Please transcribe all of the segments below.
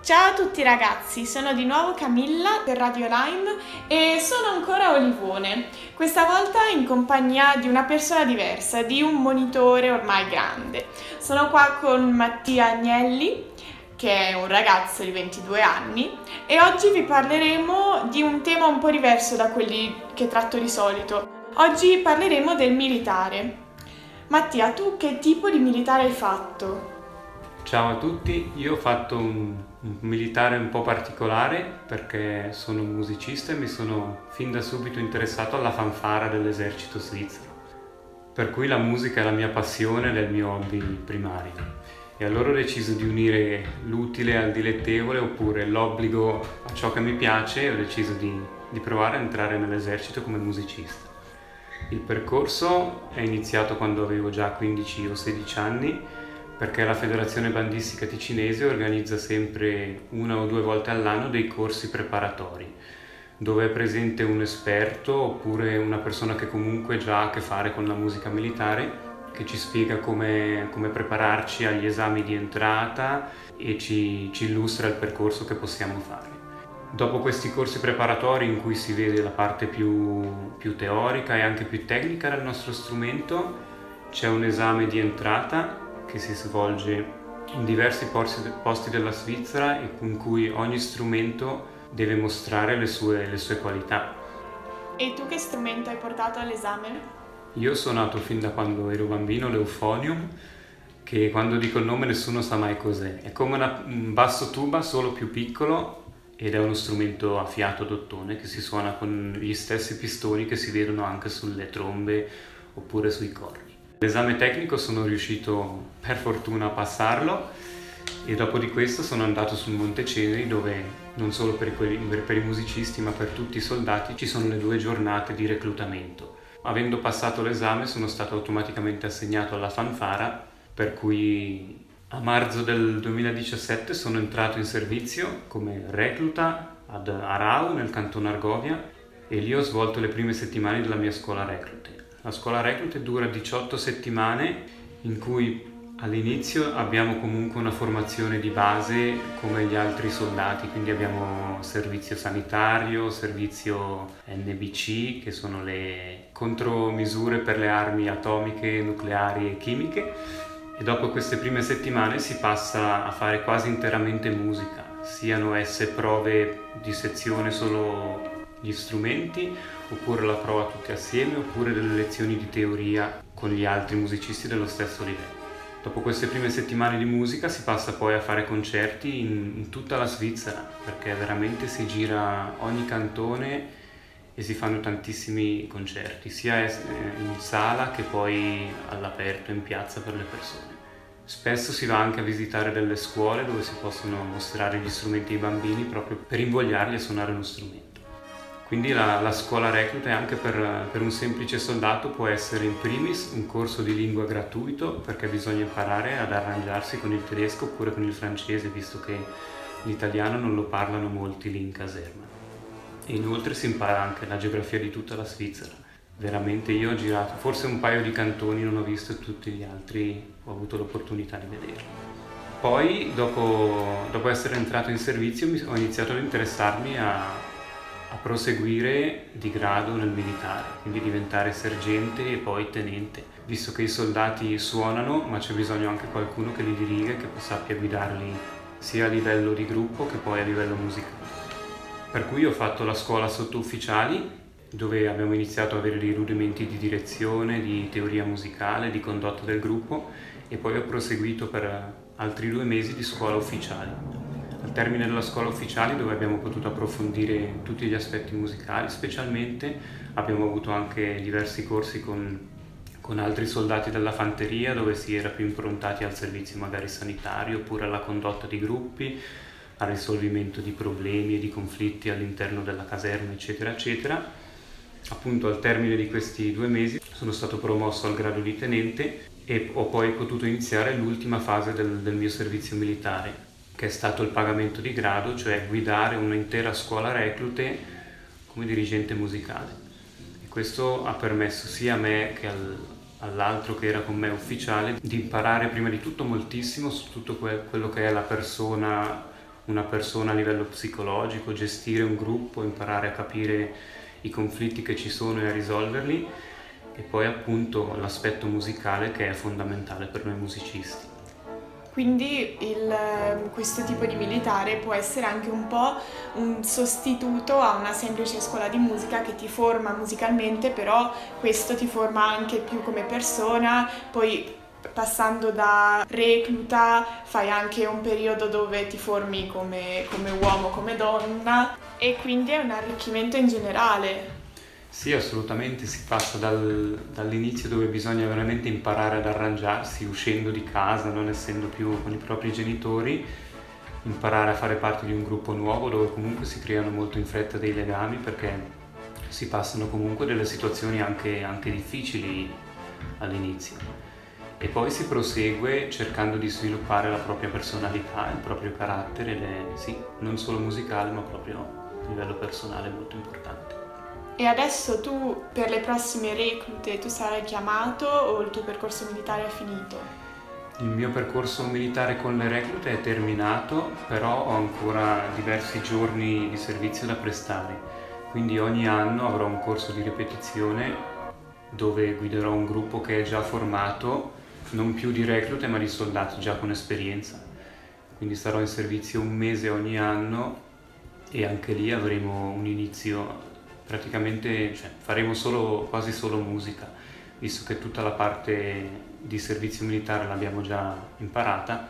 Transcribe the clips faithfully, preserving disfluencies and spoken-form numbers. Ciao a tutti ragazzi, sono di nuovo Camilla per Radio Lime e sono ancora a Olivone, questa volta in compagnia di una persona diversa, di un monitore ormai grande. Sono qua con Mattia Agnelli, che è un ragazzo di ventidue anni, e oggi vi parleremo di un tema un po' diverso da quelli che tratto di solito. Oggi parleremo del militare. Mattia, tu che tipo di militare hai fatto? Ciao a tutti, io ho fatto un, un militare un po' particolare perché sono un musicista e mi sono fin da subito interessato alla fanfara dell'esercito svizzero, per cui la musica è la mia passione ed è il mio hobby primario. E allora ho deciso di unire l'utile al dilettevole, oppure l'obbligo a ciò che mi piace, e ho deciso di, di provare a entrare nell'esercito come musicista. Il percorso è iniziato quando avevo già quindici o sedici anni, perché la Federazione Bandistica Ticinese organizza sempre una o due volte all'anno dei corsi preparatori, dove è presente un esperto oppure una persona che comunque già ha a che fare con la musica militare, che ci spiega come, come prepararci agli esami di entrata e ci, ci illustra il percorso che possiamo fare. Dopo questi corsi preparatori, in cui si vede la parte più, più teorica e anche più tecnica del nostro strumento, c'è un esame di entrata che si svolge in diversi posti della Svizzera e con cui ogni strumento deve mostrare le sue, le sue qualità. E tu che strumento hai portato all'esame? Io ho suonato fin da quando ero bambino l'eufonium, che quando dico il nome nessuno sa mai cos'è. È come una, un basso tuba, solo più piccolo, ed è uno strumento a fiato d'ottone che si suona con gli stessi pistoni che si vedono anche sulle trombe oppure sui corni. L'esame tecnico sono riuscito per fortuna a passarlo, e dopo di questo sono andato sul Monte Ceneri, dove non solo per, quelli, per i musicisti ma per tutti i soldati ci sono le due giornate di reclutamento. Avendo passato l'esame sono stato automaticamente assegnato alla fanfara, per cui a marzo del duemiladiciassette sono entrato in servizio come recluta ad Aarau nel Canton Argovia, e lì ho svolto le prime settimane della mia scuola reclute. La scuola reclute dura diciotto settimane, in cui all'inizio abbiamo comunque una formazione di base come gli altri soldati, quindi abbiamo servizio sanitario, servizio N B C, che sono le contromisure per le armi atomiche, nucleari e chimiche, e dopo queste prime settimane si passa a fare quasi interamente musica, siano esse prove di sezione solo gli strumenti, oppure la prova tutti assieme, oppure delle lezioni di teoria con gli altri musicisti dello stesso livello. Dopo queste prime settimane di musica si passa poi a fare concerti in, in tutta la Svizzera, perché veramente si gira ogni cantone e si fanno tantissimi concerti, sia in sala che poi all'aperto in piazza per le persone. Spesso si va anche a visitare delle scuole dove si possono mostrare gli strumenti ai bambini, proprio per invogliarli a suonare uno strumento. Quindi la, la scuola recluta anche per, per un semplice soldato può essere in primis un corso di lingua gratuito, perché bisogna imparare ad arrangiarsi con il tedesco oppure con il francese, visto che l'italiano non lo parlano molti lì in caserma. E inoltre si impara anche la geografia di tutta la Svizzera. Veramente io ho girato forse un paio di cantoni, non ho visto tutti gli altri, ho avuto l'opportunità di vederli. Poi dopo, dopo essere entrato in servizio ho iniziato ad interessarmi a a proseguire di grado nel militare, quindi diventare sergente e poi tenente, visto che i soldati suonano ma c'è bisogno anche qualcuno che li diriga e che sappia guidarli sia a livello di gruppo che poi a livello musicale. Per cui ho fatto la scuola sotto ufficiali, dove abbiamo iniziato ad avere dei rudimenti di direzione, di teoria musicale, di condotta del gruppo, e poi ho proseguito per altri due mesi di scuola ufficiali. Al termine della scuola ufficiale, dove abbiamo potuto approfondire tutti gli aspetti musicali, specialmente abbiamo avuto anche diversi corsi con, con altri soldati della fanteria, dove si era più improntati al servizio magari sanitario, oppure alla condotta di gruppi, al risolvimento di problemi e di conflitti all'interno della caserma, eccetera, eccetera. Appunto al termine di questi due mesi sono stato promosso al grado di tenente e ho poi potuto iniziare l'ultima fase del, del mio servizio militare, che è stato il pagamento di grado, cioè guidare un'intera scuola reclute come dirigente musicale. E questo ha permesso sia a me che al, all'altro che era con me ufficiale di imparare prima di tutto moltissimo su tutto que- quello che è la persona una persona a livello psicologico, gestire un gruppo, imparare a capire i conflitti che ci sono e a risolverli, e poi appunto l'aspetto musicale che è fondamentale per noi musicisti. Quindi il, questo tipo di militare può essere anche un po' un sostituto a una semplice scuola di musica che ti forma musicalmente, però questo ti forma anche più come persona, poi passando da recluta fai anche un periodo dove ti formi come, come uomo, come donna, e quindi è un arricchimento in generale. Sì, assolutamente, si passa dal, dall'inizio dove bisogna veramente imparare ad arrangiarsi uscendo di casa, non essendo più con i propri genitori, imparare a fare parte di un gruppo nuovo dove comunque si creano molto in fretta dei legami, perché si passano comunque delle situazioni anche, anche difficili all'inizio, e poi si prosegue cercando di sviluppare la propria personalità, il proprio carattere, le, sì, non solo musicale ma proprio a livello personale molto importante. E adesso tu, per le prossime reclute, tu sarai chiamato o il tuo percorso militare è finito? Il mio percorso militare con le reclute è terminato, però ho ancora diversi giorni di servizio da prestare, quindi ogni anno avrò un corso di ripetizione dove guiderò un gruppo che è già formato, non più di reclute ma di soldati già con esperienza, quindi sarò in servizio un mese ogni anno e anche lì avremo un inizio. Praticamente cioè, faremo solo, quasi solo musica, visto che tutta la parte di servizio militare l'abbiamo già imparata,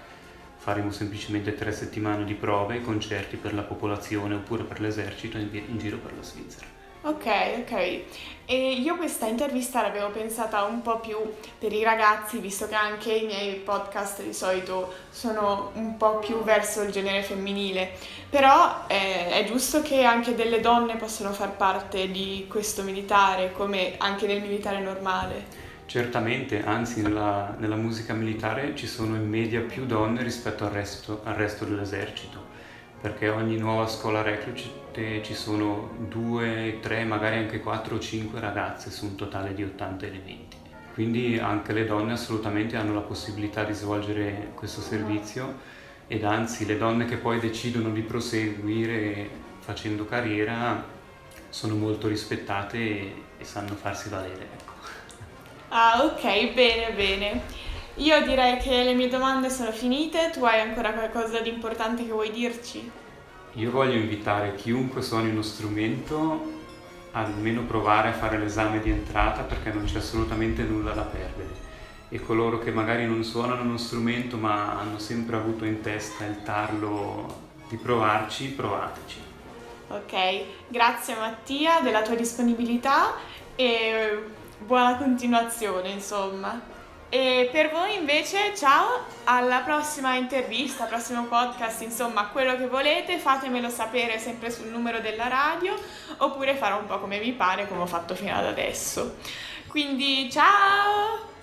faremo semplicemente tre settimane di prove, concerti per la popolazione oppure per l'esercito in, in giro per la Svizzera. Ok, ok. E io questa intervista l'avevo pensata un po' più per i ragazzi, visto che anche i miei podcast di solito sono un po' più verso il genere femminile, però eh, è giusto che anche delle donne possano far parte di questo militare, come anche del militare normale. Certamente, anzi nella, nella musica militare ci sono in media più donne rispetto al resto, al resto dell'esercito, perché ogni nuova scuola reclute ci sono due, tre, magari anche quattro o cinque ragazze su un totale di ottanta elementi. Quindi anche le donne assolutamente hanno la possibilità di svolgere questo servizio, ed anzi le donne che poi decidono di proseguire facendo carriera sono molto rispettate e, e sanno farsi valere. Ecco. Ah, ok, bene, bene. Io direi che le mie domande sono finite, tu hai ancora qualcosa di importante che vuoi dirci? Io voglio invitare chiunque suoni uno strumento a almeno provare a fare l'esame di entrata, perché non c'è assolutamente nulla da perdere, e coloro che magari non suonano uno strumento ma hanno sempre avuto in testa il tarlo di provarci, provateci. Ok, grazie Mattia della tua disponibilità e buona continuazione insomma. E per voi invece ciao, alla prossima intervista, prossimo podcast, insomma quello che volete, fatemelo sapere sempre sul numero della radio, oppure farò un po' come vi pare, come ho fatto fino ad adesso. Quindi ciao!